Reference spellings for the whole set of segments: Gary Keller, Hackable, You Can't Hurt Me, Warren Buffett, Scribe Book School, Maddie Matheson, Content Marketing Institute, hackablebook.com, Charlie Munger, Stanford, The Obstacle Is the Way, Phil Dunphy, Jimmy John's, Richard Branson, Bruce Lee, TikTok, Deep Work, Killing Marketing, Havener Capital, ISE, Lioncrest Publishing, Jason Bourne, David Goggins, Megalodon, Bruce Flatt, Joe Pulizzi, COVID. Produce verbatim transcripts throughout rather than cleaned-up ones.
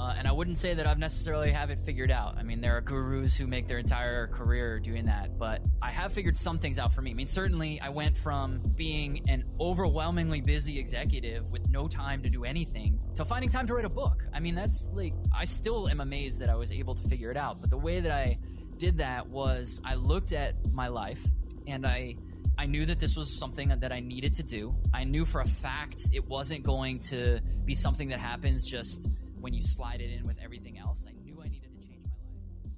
Uh, and I wouldn't say that I've necessarily have it figured out. I mean, there are gurus who make their entire career doing that, but I have figured some things out for me. I mean, certainly I went from being an overwhelmingly busy executive with no time to do anything to finding time to write a book. I mean, that's like, I still am amazed that I was able to figure it out. But the way that I did that was I looked at my life and I I knew that this was something that I needed to do. I knew for a fact it wasn't going to be something that happens just when you slide it in with everything else. I knew I needed to change my life.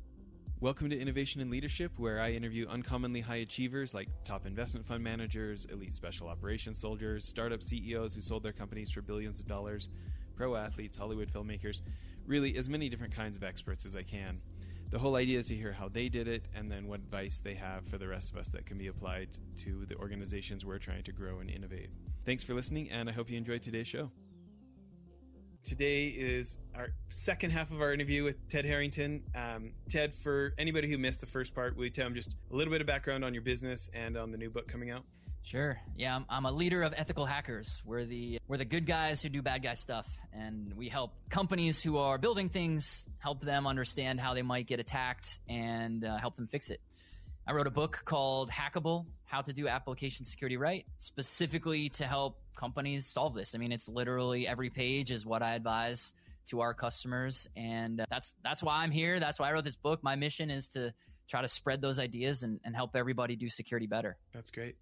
Welcome to Innovation and Leadership, where I interview uncommonly high achievers like top investment fund managers, elite special operations soldiers, startup C E Os who sold their companies for billions of dollars, pro athletes, Hollywood filmmakers, really as many different kinds of experts as I can. The whole idea is to hear how they did it and then what advice they have for the rest of us that can be applied to the organizations we're trying to grow and innovate. Thanks for listening, and I hope you enjoyed today's show. Today is our second half of our interview with Ted Harrington. Um, Ted, for anybody who missed the first part, will you tell them just a little bit of background on your business and on the new book coming out? Sure. Yeah, I'm, I'm a leader of ethical hackers. We're the we're the good guys who do bad guy stuff, and we help companies who are building things, help them understand how they might get attacked, and uh, help them fix it. I wrote a book called Hackable, How to Do Application Security Right, specifically to help companies solve this. I mean, it's literally every page is what I advise to our customers, and uh, that's that's why I'm here. That's why I wrote this book. My mission is to try to spread those ideas and, and help everybody do security better. That's great.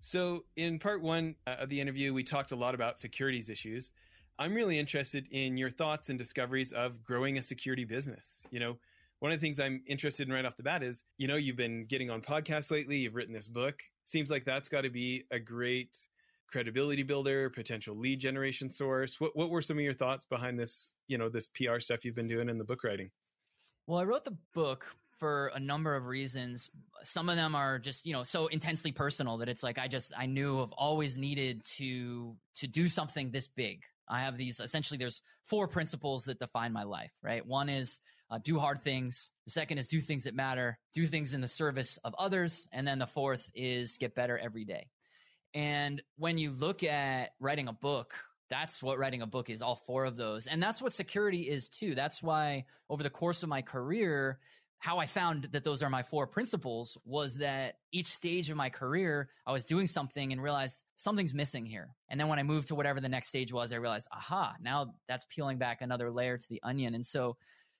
So in part one of the interview, we talked a lot about securities issues. I'm really interested in your thoughts and discoveries of growing a security business. You know, one of the things I'm interested in right off the bat is, you know, you've been getting on podcasts lately, you've written this book. Seems like that's got to be a great credibility builder, potential lead generation source. What what were some of your thoughts behind this, you know, this P R stuff you've been doing in the book writing? Well, I wrote the book for a number of reasons. Some of them are just, you know, so intensely personal that it's like, I just, I knew I've always needed to, to do something this big. I have these, essentially there's four principles that define my life, right? One is uh, do hard things. The second is do things that matter, do things in the service of others. And then the fourth is get better every day. And when you look at writing a book, that's what writing a book is, all four of those. And that's what security is too. That's why over the course of my career, how I found that those are my four principles was that each stage of my career, I was doing something and realized something's missing here. And then when I moved to whatever the next stage was, I realized, aha, now that's peeling back another layer to the onion. And so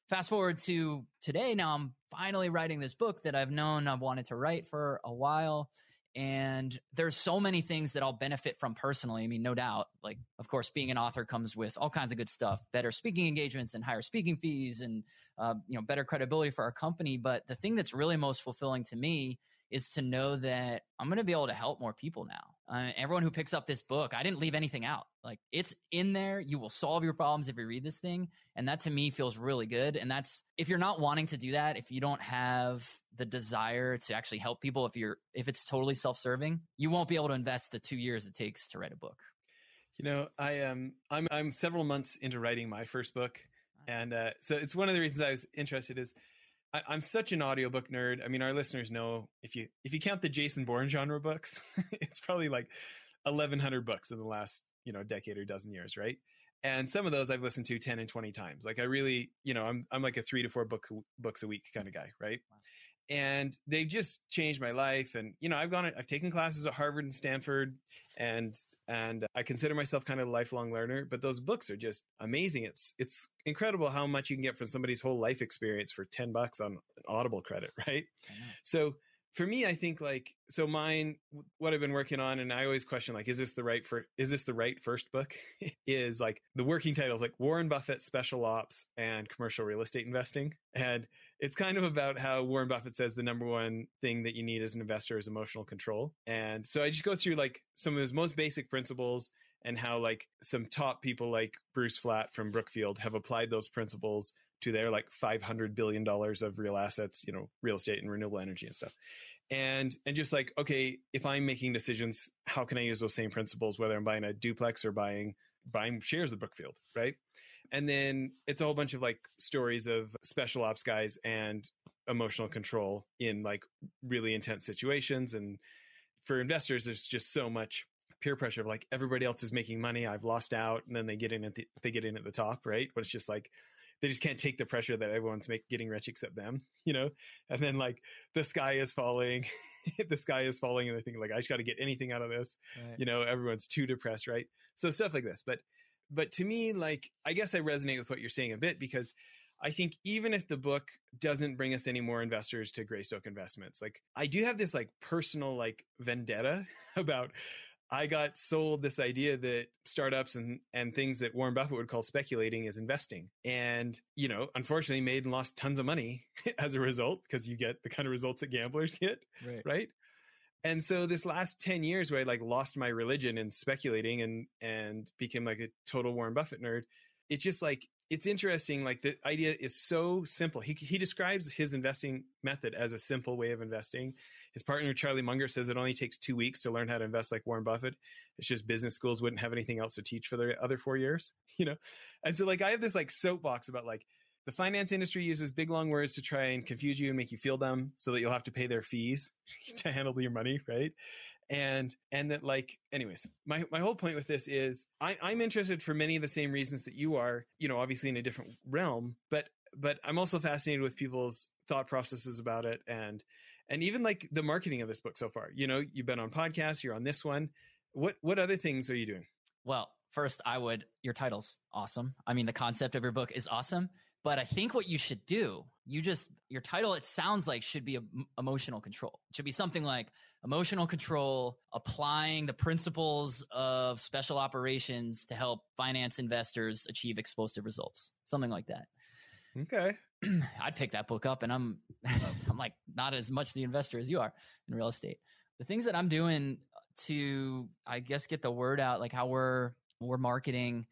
fast forward to today, now I'm finally writing this book that I've known I've wanted to write for a while. And there's so many things that I'll benefit from personally. I mean, no doubt, like, of course, being an author comes with all kinds of good stuff, better speaking engagements and higher speaking fees and, uh, you know, better credibility for our company. But the thing that's really most fulfilling to me is to know that I'm going to be able to help more people now. Uh, everyone who picks up this book, I didn't leave anything out. Like, it's in there. You will solve your problems if you read this thing. And that to me feels really good. And that's, if you're not wanting to do that, if you don't have the desire to actually help people, if you're, if it's totally self-serving, you won't be able to invest the two years it takes to write a book. You know, I am, um, I'm, I'm several months into writing my first book. And uh, so it's one of the reasons I was interested is, I'm such an audiobook nerd. I mean, our listeners know if you if you count the Jason Bourne genre books, it's probably like eleven hundred books in the last, you know, decade or dozen years, right? And some of those I've listened to ten and twenty times. Like I really, you know, I'm I'm like a three to four book books a week kind of guy, right? Wow. And they've just changed my life. And you know, I've gone, I've taken classes at Harvard and Stanford, and and I consider myself kind of a lifelong learner. But those books are just amazing. It's it's incredible how much you can get from somebody's whole life experience for ten bucks on Audible credit, right? So for me, I think like so mine, what I've been working on, and I always question like, is this the right for? Is this the right first book? Is like the working titles like Warren Buffett, Special Ops, and Commercial Real Estate Investing. And it's kind of about how Warren Buffett says the number one thing that you need as an investor is emotional control. And so I just go through like some of his most basic principles and how like some top people like Bruce Flatt from Brookfield have applied those principles to their like five hundred billion dollars of real assets, you know, real estate and renewable energy and stuff. And and just like, okay, if I'm making decisions, how can I use those same principles, whether I'm buying a duplex or buying buying shares of Brookfield, right? And then it's a whole bunch of like stories of special ops guys and emotional control in like really intense situations. And for investors, there's just so much peer pressure of like everybody else is making money. I've lost out. And then they get in at the, they get in at the top, right? But it's just like, they just can't take the pressure that everyone's make, getting rich except them, you know? And then like the sky is falling, the sky is falling and they think like, I just got to get anything out of this. Right. You know, everyone's too depressed, right? So stuff like this. But, but to me, like, I guess I resonate with what you're saying a bit, because I think even if the book doesn't bring us any more investors to Greystoke Investments, like I do have this like personal like vendetta about, I got sold this idea that startups and, and things that Warren Buffett would call speculating is investing. And, you know, unfortunately made and lost tons of money as a result, because you get the kind of results that gamblers get, right? right? And so this last ten years where I like lost my religion in speculating and, and became like a total Warren Buffett nerd, it just like, it's interesting. Like the idea is so simple. He he describes his investing method as a simple way of investing. His partner, Charlie Munger, says it only takes two weeks to learn how to invest like Warren Buffett. It's just business schools wouldn't have anything else to teach for the other four years, you know? And so like, I have this like soapbox about like the finance industry uses big, long words to try and confuse you and make you feel dumb so that you'll have to pay their fees to handle your money. Right. And, and that like, anyways, my, my whole point with this is I, I'm interested for many of the same reasons that you are, you know, obviously in a different realm, but, but I'm also fascinated with people's thought processes about it. And, and even like the marketing of this book so far, you know, you've been on podcasts, you're on this one. What, what other things are you doing? Well, first I would, your title's awesome. I mean, the concept of your book is awesome. But I think what you should do, you just, your title, it sounds like should be emotional control. It should be something like emotional control, applying the principles of special operations to help finance investors achieve explosive results. Something like that. Okay. I'd pick that book up and I'm, I'm like not as much the investor as you are in real estate. The things that I'm doing to, I guess, get the word out, like how we're, we're marketing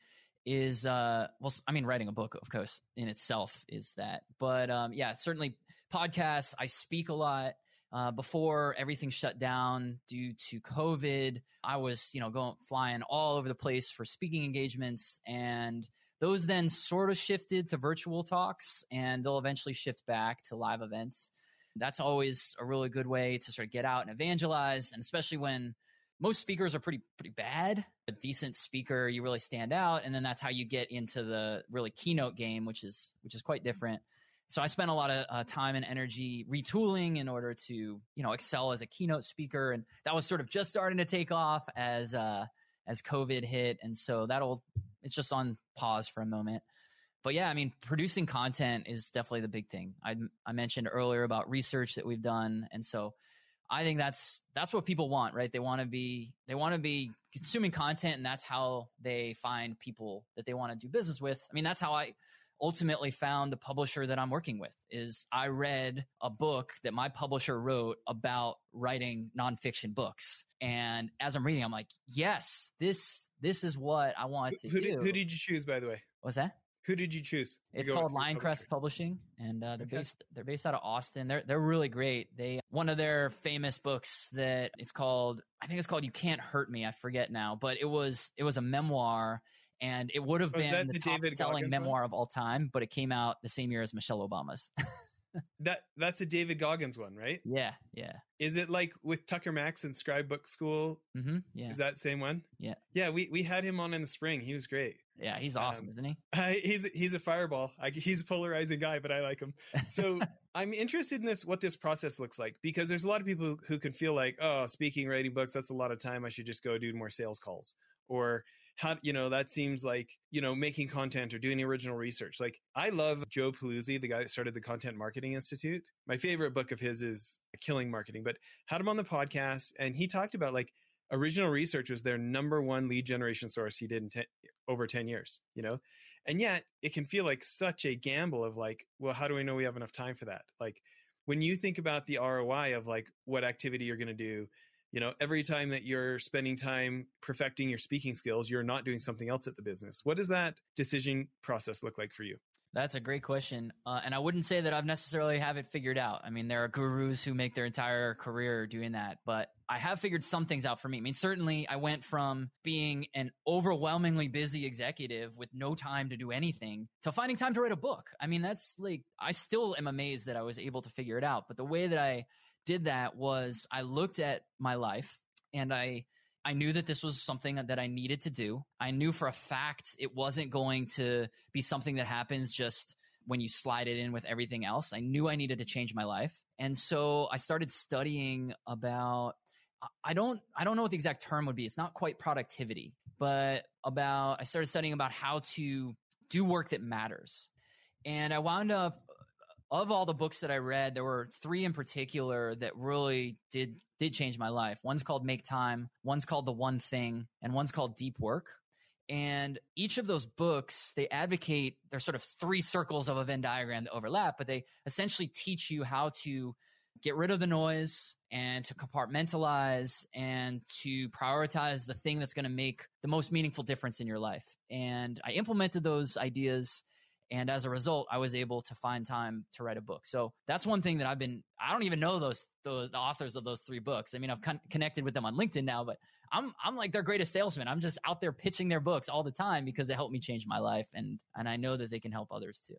is, uh, well, I mean, writing a book, of course, in itself is that. But um, yeah, certainly podcasts. I speak a lot. Uh, before everything shut down due to COVID, I was, you know, going flying all over the place for speaking engagements. And those then sort of shifted to virtual talks, and they'll eventually shift back to live events. That's always a really good way to sort of get out and evangelize, and especially when most speakers are pretty pretty bad. A decent speaker, you really stand out, and then that's how you get into the really keynote game, which is which is quite different. So I spent a lot of uh, time and energy retooling in order to, you know, excel as a keynote speaker, and that was sort of just starting to take off as uh, as COVID hit, and so that'll it's just on pause for a moment. But yeah, I mean, producing content is definitely the big thing. I I mentioned earlier about research that we've done, and so I think that's that's what people want, right? They want to be they want to be consuming content, and that's how they find people that they want to do business with. I mean, that's how I ultimately found the publisher that I'm working with. Is I read a book that my publisher wrote about writing nonfiction books, and as I'm reading, I'm like, yes, this this is what I want to who, who do. Did, who did you choose, by the way? What's that? Who did you choose? It's called Lioncrest Publishing, and uh, they're okay. based. They're based out of Austin. They're they're really great. They one of their famous books that it's called. I think it's called You Can't Hurt Me. I forget now, but it was it was a memoir, and it would have oh, been the, the top David selling Goggins memoir one? Of all time. But it came out the same year as Michelle Obama's. that that's a David Goggins one, right? Yeah, yeah. Is it like with Tucker Max and Scribe Book School? Mm-hmm, yeah. Is that same one? Yeah, yeah. We we had him on in the spring. He was great. Yeah, he's awesome, um, isn't he? I, he's he's a fireball. I, he's a polarizing guy, but I like him. So I'm interested in this, what this process looks like, because there's a lot of people who, who can feel like, oh, speaking, writing books, that's a lot of time. I should just go do more sales calls, or how, you know, that seems like, you know, making content or doing original research. Like I love Joe Pulizzi, the guy that started the Content Marketing Institute. My favorite book of his is Killing Marketing, but had him on the podcast and he talked about like, original research was their number one lead generation source he did in ten, over ten years, you know? And yet it can feel like such a gamble of like, well, how do we know we have enough time for that? Like when you think about the R O I of like what activity you're going to do, you know, every time that you're spending time perfecting your speaking skills, you're not doing something else at the business. What does that decision process look like for you? That's a great question. Uh, and I wouldn't say that I've necessarily have it figured out. I mean, there are gurus who make their entire career doing that, but I have figured some things out for me. I mean, certainly I went from being an overwhelmingly busy executive with no time to do anything to finding time to write a book. I mean, that's like, I still am amazed that I was able to figure it out. But the way that I did that was I looked at my life and I I knew that this was something that I needed to do. I knew for a fact it wasn't going to be something that happens just when you slide it in with everything else. I knew I needed to change my life. And so I started studying about, I don't, I don't know what the exact term would be. It's not quite productivity, but about, I started studying about how to do work that matters. And I wound up, of all the books that I read, there were three in particular that really did, did change my life. One's called Make Time, one's called The One Thing, and one's called Deep Work. And each of those books, they advocate, there's sort of three circles of a Venn diagram that overlap, but they essentially teach you how to get rid of the noise and to compartmentalize and to prioritize the thing that's going to make the most meaningful difference in your life. And I implemented those ideas, and as a result, I was able to find time to write a book. So that's one thing that I've been, I don't even know those, the, the authors of those three books. I mean, I've con- connected with them on LinkedIn now, but I'm, I'm like their greatest salesman. I'm just out there pitching their books all the time because they helped me change my life. And, and I know that they can help others too.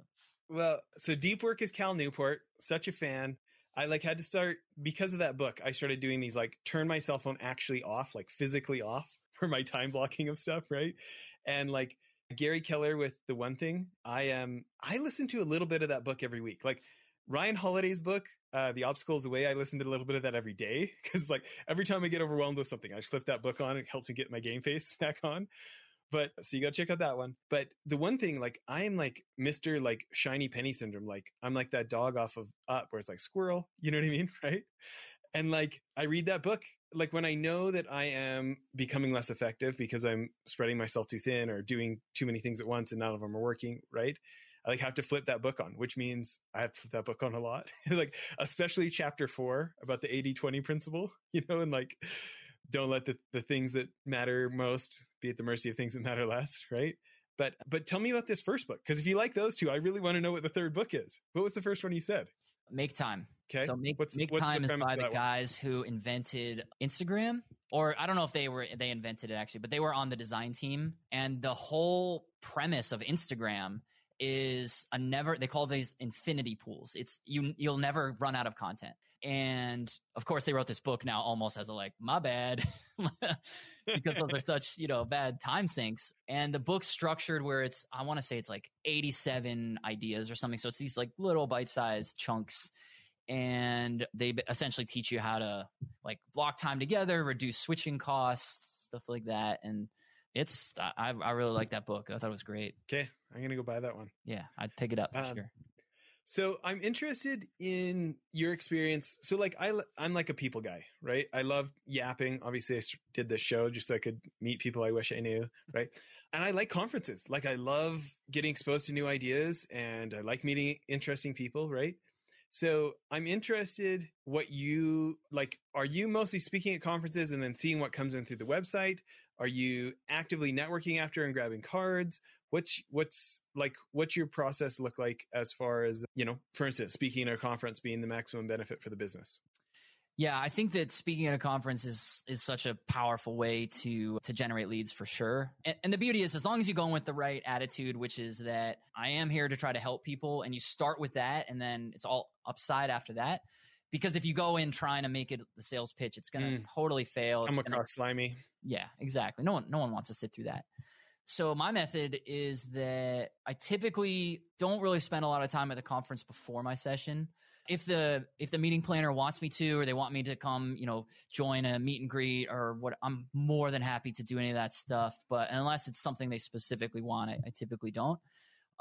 Well, so Deep Work is Cal Newport, such a fan. I like had to start, because of that book, I started doing these, like, turn my cell phone actually off, like physically off for my time blocking of stuff. Right. And like, Gary Keller with The One Thing, I am. Um, I listen to a little bit of that book every week. Like Ryan Holiday's book, uh, The Obstacle Is the Way, I listen to a little bit of that every day, because like every time I get overwhelmed with something, I flip that book on. It helps me get my game face back on. But so you got to check out that one. But The One Thing, like I am like Mister like shiny penny syndrome. Like I'm like that dog off of Up where it's like squirrel. You know what I mean? Right. And like I read that book, like when I know that I am becoming less effective because I'm spreading myself too thin or doing too many things at once and none of them are working, right? I like have to flip that book on, which means I have to flip that book on a lot, like especially chapter four about the eighty twenty principle, you know, and like don't let the, the things that matter most be at the mercy of things that matter less, right? But but tell me about this first book, because if you like those two, I really want to know what the third book is. What was the first one you said? Make Time. Okay. So Make, what's, Make what's Time is by the guys one? who invented Instagram, or I don't know if they were, they invented it actually, but they were on the design team. And the whole premise of Instagram is a never, they call these infinity pools. It's you, you'll never run out of content. And of course they wrote this book now almost as a like, my bad, because those are such, you know, bad time sinks. And the book's structured where it's, I want to say it's like eighty-seven ideas or something. So it's these like little bite-sized chunks. And they essentially teach you how to like block time together, reduce switching costs, stuff like that. And it's, I, I really like that book. I thought it was great. Okay. I'm going to go buy that one. Yeah. I'd pick it up for um, sure. So I'm interested in your experience. So like I, I'm like a people guy, right? I love yapping. Obviously I did this show just so I could meet people I wish I knew, right? And I like conferences. Like I love getting exposed to new ideas and I like meeting interesting people, right? So I'm interested what you like, are you mostly speaking at conferences and then seeing what comes in through the website? Are you actively networking after and grabbing cards? What's, what's like, what's your process look like as far as, you know, for instance, speaking at a conference being the maximum benefit for the business? Yeah, I think that speaking at a conference is is such a powerful way to to generate leads for sure. And, and the beauty is, as long as you go in with the right attitude, which is that I am here to try to help people, and you start with that, and then it's all upside after that. Because if you go in trying to make it the sales pitch, it's going to mm. totally fail. I'm across slimy. Yeah, exactly. No one, no one wants to sit through that. So my method is that I typically don't really spend a lot of time at the conference before my session. If the if the meeting planner wants me to, or they want me to come, you know, join a meet and greet or what, I'm more than happy to do any of that stuff. But unless it's something they specifically want, I, I typically don't,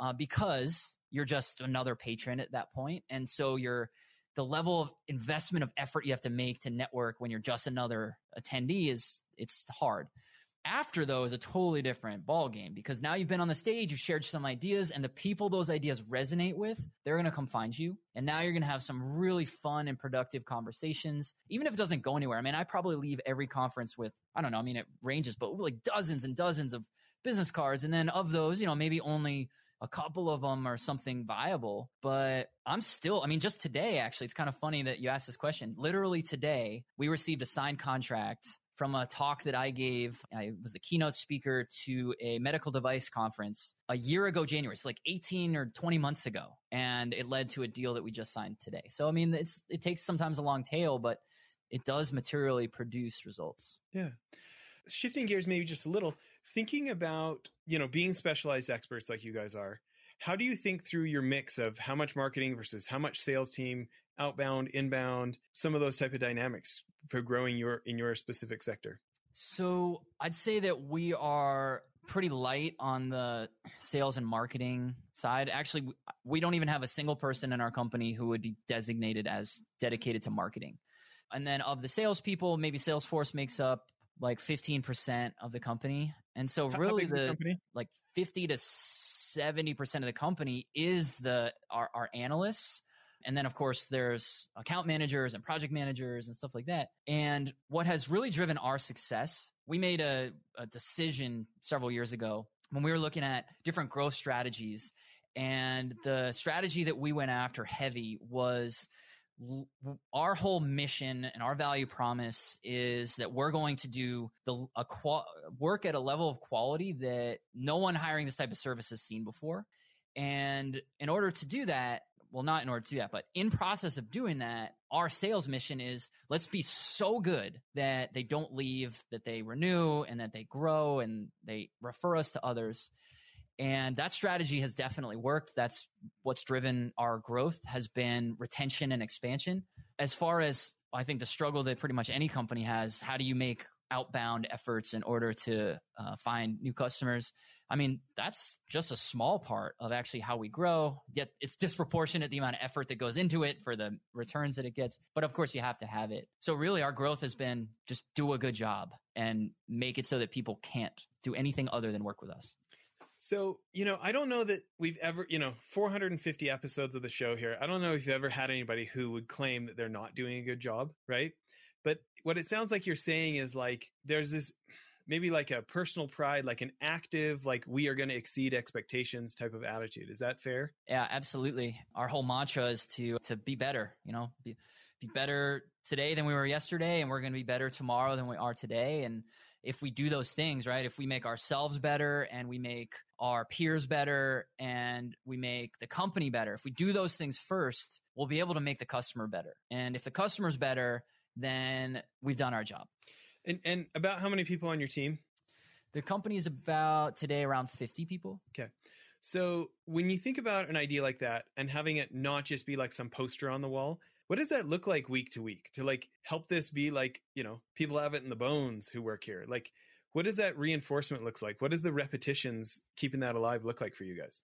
uh, because you're just another patron at that point. And so you're the level of investment of effort you have to make to network when you're just another attendee is it's hard. After, though, is a totally different ballgame, because now you've been on the stage, you've shared some ideas, and the people those ideas resonate with, they're going to come find you. And now you're going to have some really fun and productive conversations, even if it doesn't go anywhere. I mean, I probably leave every conference with, I don't know, I mean, it ranges, but like dozens and dozens of business cards. And then of those, you know, maybe only a couple of them are something viable, but I'm still, I mean, just today, actually, it's kind of funny that you asked this question. Literally today, we received a signed contract from a talk that I gave. I was the keynote speaker to a medical device conference a year ago, January. It's like eighteen or twenty months ago. And it led to a deal that we just signed today. So, I mean, it's it takes sometimes a long tail, but it does materially produce results. Yeah. Shifting gears maybe just a little, thinking about, you know, being specialized experts like you guys are, How do you think through your mix of how much marketing versus how much sales team, outbound, inbound, some of those type of dynamics for growing your in your specific sector? So I'd say that we are pretty light on the sales and marketing side. Actually, we don't even have a single person in our company who would be designated as dedicated to marketing. And then of the salespeople, maybe Salesforce makes up like fifteen percent of the company. And so really the, the like fifty to seventy percent of the company is the our, our analysts. And then, of course, there's account managers and project managers and stuff like that. And what has really driven our success, we made a, a decision several years ago when we were looking at different growth strategies. And the strategy that we went after heavy was our whole mission and our value promise is that we're going to do the a qual- work at a level of quality that no one hiring this type of service has seen before. And in order to do that, well, not in order to do that, but in process of doing that, our sales mission is let's be so good that they don't leave, that they renew and that they grow and they refer us to others. And that strategy has definitely worked. That's what's driven our growth has been retention and expansion. As far as I think the struggle that pretty much any company has, how do you make outbound efforts in order to uh, find new customers? I mean, that's just a small part of actually how we grow, yet it's disproportionate the amount of effort that goes into it for the returns that it gets. But of course, you have to have it. So really, our growth has been just do a good job and make it so that people can't do anything other than work with us. So, you know, I don't know that we've ever, you know, four hundred fifty episodes of the show here. I don't know if you've ever had anybody who would claim that they're not doing a good job, right? But what it sounds like you're saying is like, there's this, maybe like a personal pride, like an active, like we are going to exceed expectations type of attitude. Is that fair? Yeah, absolutely. Our whole mantra is to to be better, you know, be, be better today than we were yesterday. And we're going to be better tomorrow than we are today. And if we do those things, right, if we make ourselves better and we make our peers better and we make the company better, if we do those things first, we'll be able to make the customer better. And if the customer's better, then we've done our job. And and about how many people on your team? The company is about today around fifty people. Okay. So when you think about an idea like that and having it not just be like some poster on the wall, what does that look like week to week to like help this be like, you know, people have it in the bones who work here? Like, what does that reinforcement look like? What does the repetitions keeping that alive look like for you guys?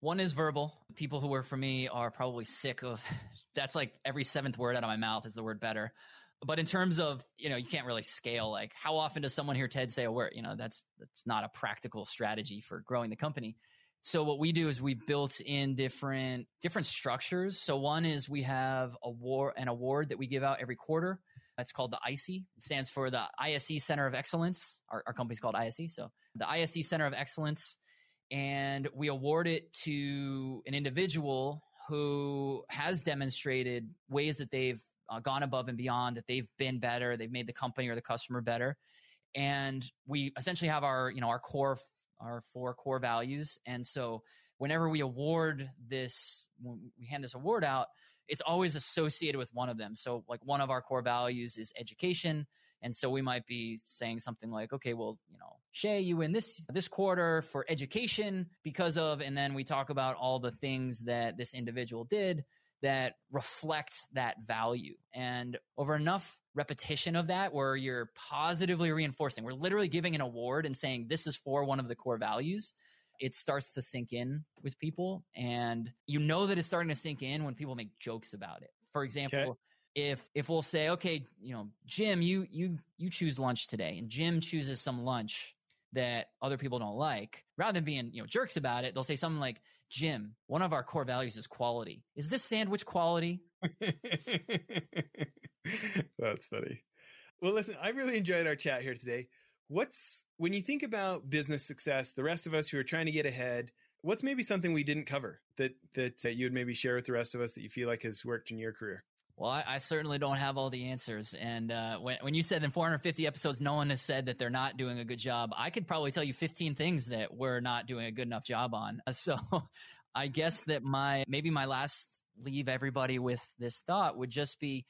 One is verbal. People who work for me are probably sick of, that's like every seventh word out of my mouth is the word better. But in terms of, you know, you can't really scale, like how often does someone hear Ted say a word? You know, that's that's not a practical strategy for growing the company. So what we do is we've built in different different structures. So one is we have a war, an award that we give out every quarter. That's called the I S E. It stands for the I S E Center of Excellence. Our, our company's called I S E. So the I S E Center of Excellence. And we award it to an individual who has demonstrated ways that they've Uh, gone above and beyond, that they've been better, they've made the company or the customer better. And we essentially have our, you know, our core, our four core values. And so whenever we award this, when we hand this award out, it's always associated with one of them. So like one of our core values is education. And so we might be saying something like, okay, well, you know, Shay, you win this, this quarter for education because of, and then we talk about all the things that this individual did that reflect that value. And over enough repetition of that where you're positively reinforcing, we're literally giving an award and saying this is for one of the core values, it starts to sink in with people. And you know that it's starting to sink in when people make jokes about it. For example, okay. if if we'll say, okay, you know, Jim, you you you choose lunch today, and Jim chooses some lunch that other people don't like, rather than being, you know, jerks about it, they'll say something like, Jim, one of our core values is quality. Is this sandwich quality? That's funny. Well, listen, I really enjoyed our chat here today. What's, when you think about business success, the rest of us who are trying to get ahead, what's maybe something we didn't cover that, that uh, you would maybe share with the rest of us that you feel like has worked in your career? Well, I, I certainly don't have all the answers. And uh, when, when you said in four hundred fifty episodes, no one has said that they're not doing a good job, I could probably tell you fifteen things that we're not doing a good enough job on. So I guess that my maybe my last leave everybody with this thought would just be,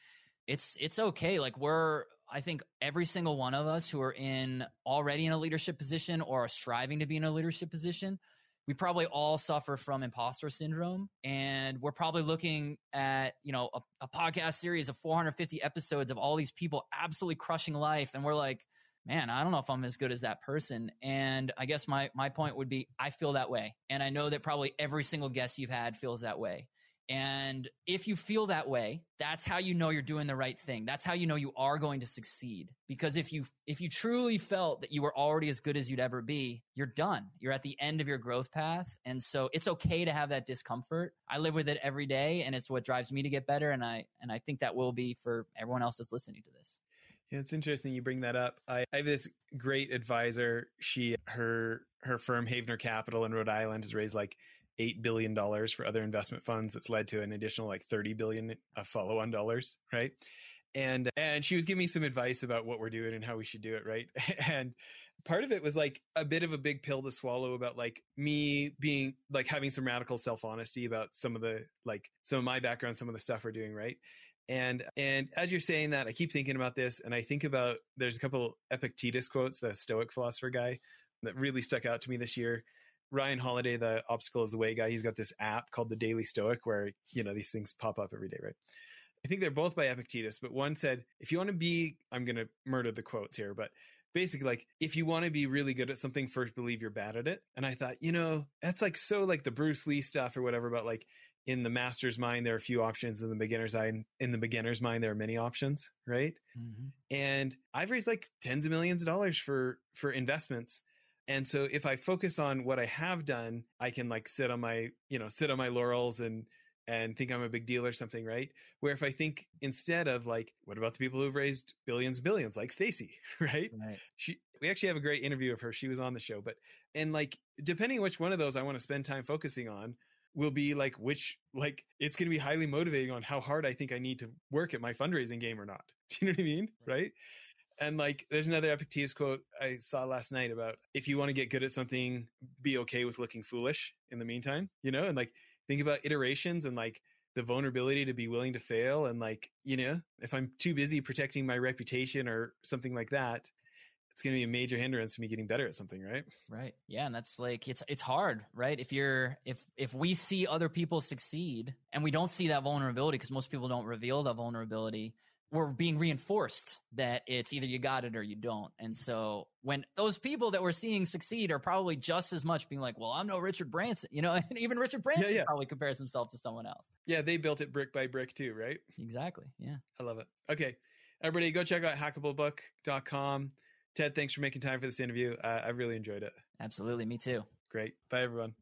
it's it's okay. Like we're, I think every single one of us who are in already in a leadership position or are striving to be in a leadership position, we probably all suffer from imposter syndrome, and we're probably looking at, you know, a, a podcast series of four hundred fifty episodes of all these people absolutely crushing life. And we're like, man, I don't know if I'm as good as that person. And I guess my, my point would be, I feel that way. And I know that probably every single guest you've had feels that way. And if you feel that way, that's how you know you're doing the right thing. That's how you know you are going to succeed. Because if you if you truly felt that you were already as good as you'd ever be, you're done. You're at the end of your growth path. And so it's okay to have that discomfort. I live with it every day, and it's what drives me to get better. And I and I think that will be for everyone else that's listening to this. Yeah, it's interesting you bring that up. I, I have this great advisor. She her her firm, Havener Capital in Rhode Island, has raised like eight billion dollars for other investment funds. That's led to an additional like thirty billion dollars of follow-on dollars, right? And and she was giving me some advice about what we're doing and how we should do it, right? And part of it was like a bit of a big pill to swallow about like me being like having some radical self-honesty about some of the like some of my background, some of the stuff we're doing, right? And and as you're saying that, I keep thinking about this, and I think about there's a couple Epictetus quotes, the Stoic philosopher guy, that really stuck out to me this year. Ryan Holiday, the Obstacle Is the Way guy, he's got this app called the Daily Stoic where, you know, these things pop up every day, right? I think they're both by Epictetus, but one said, if you want to be, I'm going to murder the quotes here, but basically like, if you want to be really good at something, first believe you're bad at it. And I thought, you know, that's like, so like the Bruce Lee stuff or whatever, but like in the master's mind, there are a few options. In the beginner's eye, in the beginner's mind, there are many options, right? Mm-hmm. And I've raised like tens of millions of dollars for, for investments. And so if I focus on what I have done, I can like sit on my, you know, sit on my laurels and, and think I'm a big deal or something, right? Where if I think instead of like, what about the people who've raised billions and billions, like Stacy, right? right? She, we actually have a great interview of her. She was on the show, but, and like, depending which one of those I want to spend time focusing on will be like, which, like, it's going to be highly motivating on how hard I think I need to work at my fundraising game or not. Do you know what I mean? Right. right? And like, there's another Epictetus quote I saw last night about, if you want to get good at something, be okay with looking foolish in the meantime, you know, and like, think about iterations and like the vulnerability to be willing to fail. And like, you know, if I'm too busy protecting my reputation or something like that, it's going to be a major hindrance to me getting better at something, right? Right. Yeah. And that's like, it's, it's hard, right? If you're, if, if we see other people succeed and we don't see that vulnerability, because most people don't reveal that vulnerability, we're being reinforced that it's either you got it or you don't. And so when those people that we're seeing succeed are probably just as much being like, well, I'm no Richard Branson, you know, and even Richard Branson yeah, yeah. probably compares himself to someone else. Yeah. They built it brick by brick too, right? Exactly. Yeah. I love it. Okay. Everybody go check out hackable book dot com. Ted, thanks for making time for this interview. Uh, I really enjoyed it. Absolutely. Me too. Great. Bye everyone.